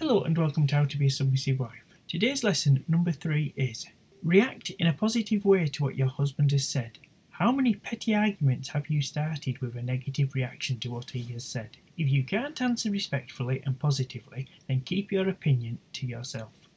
Hello and welcome to How to Be a Submissive Wife. Today's lesson number 3 is react in a positive way to what your husband has said. How many petty arguments have you started with a negative reaction to what he has said? If you can't answer respectfully and positively, then keep your opinion to yourself.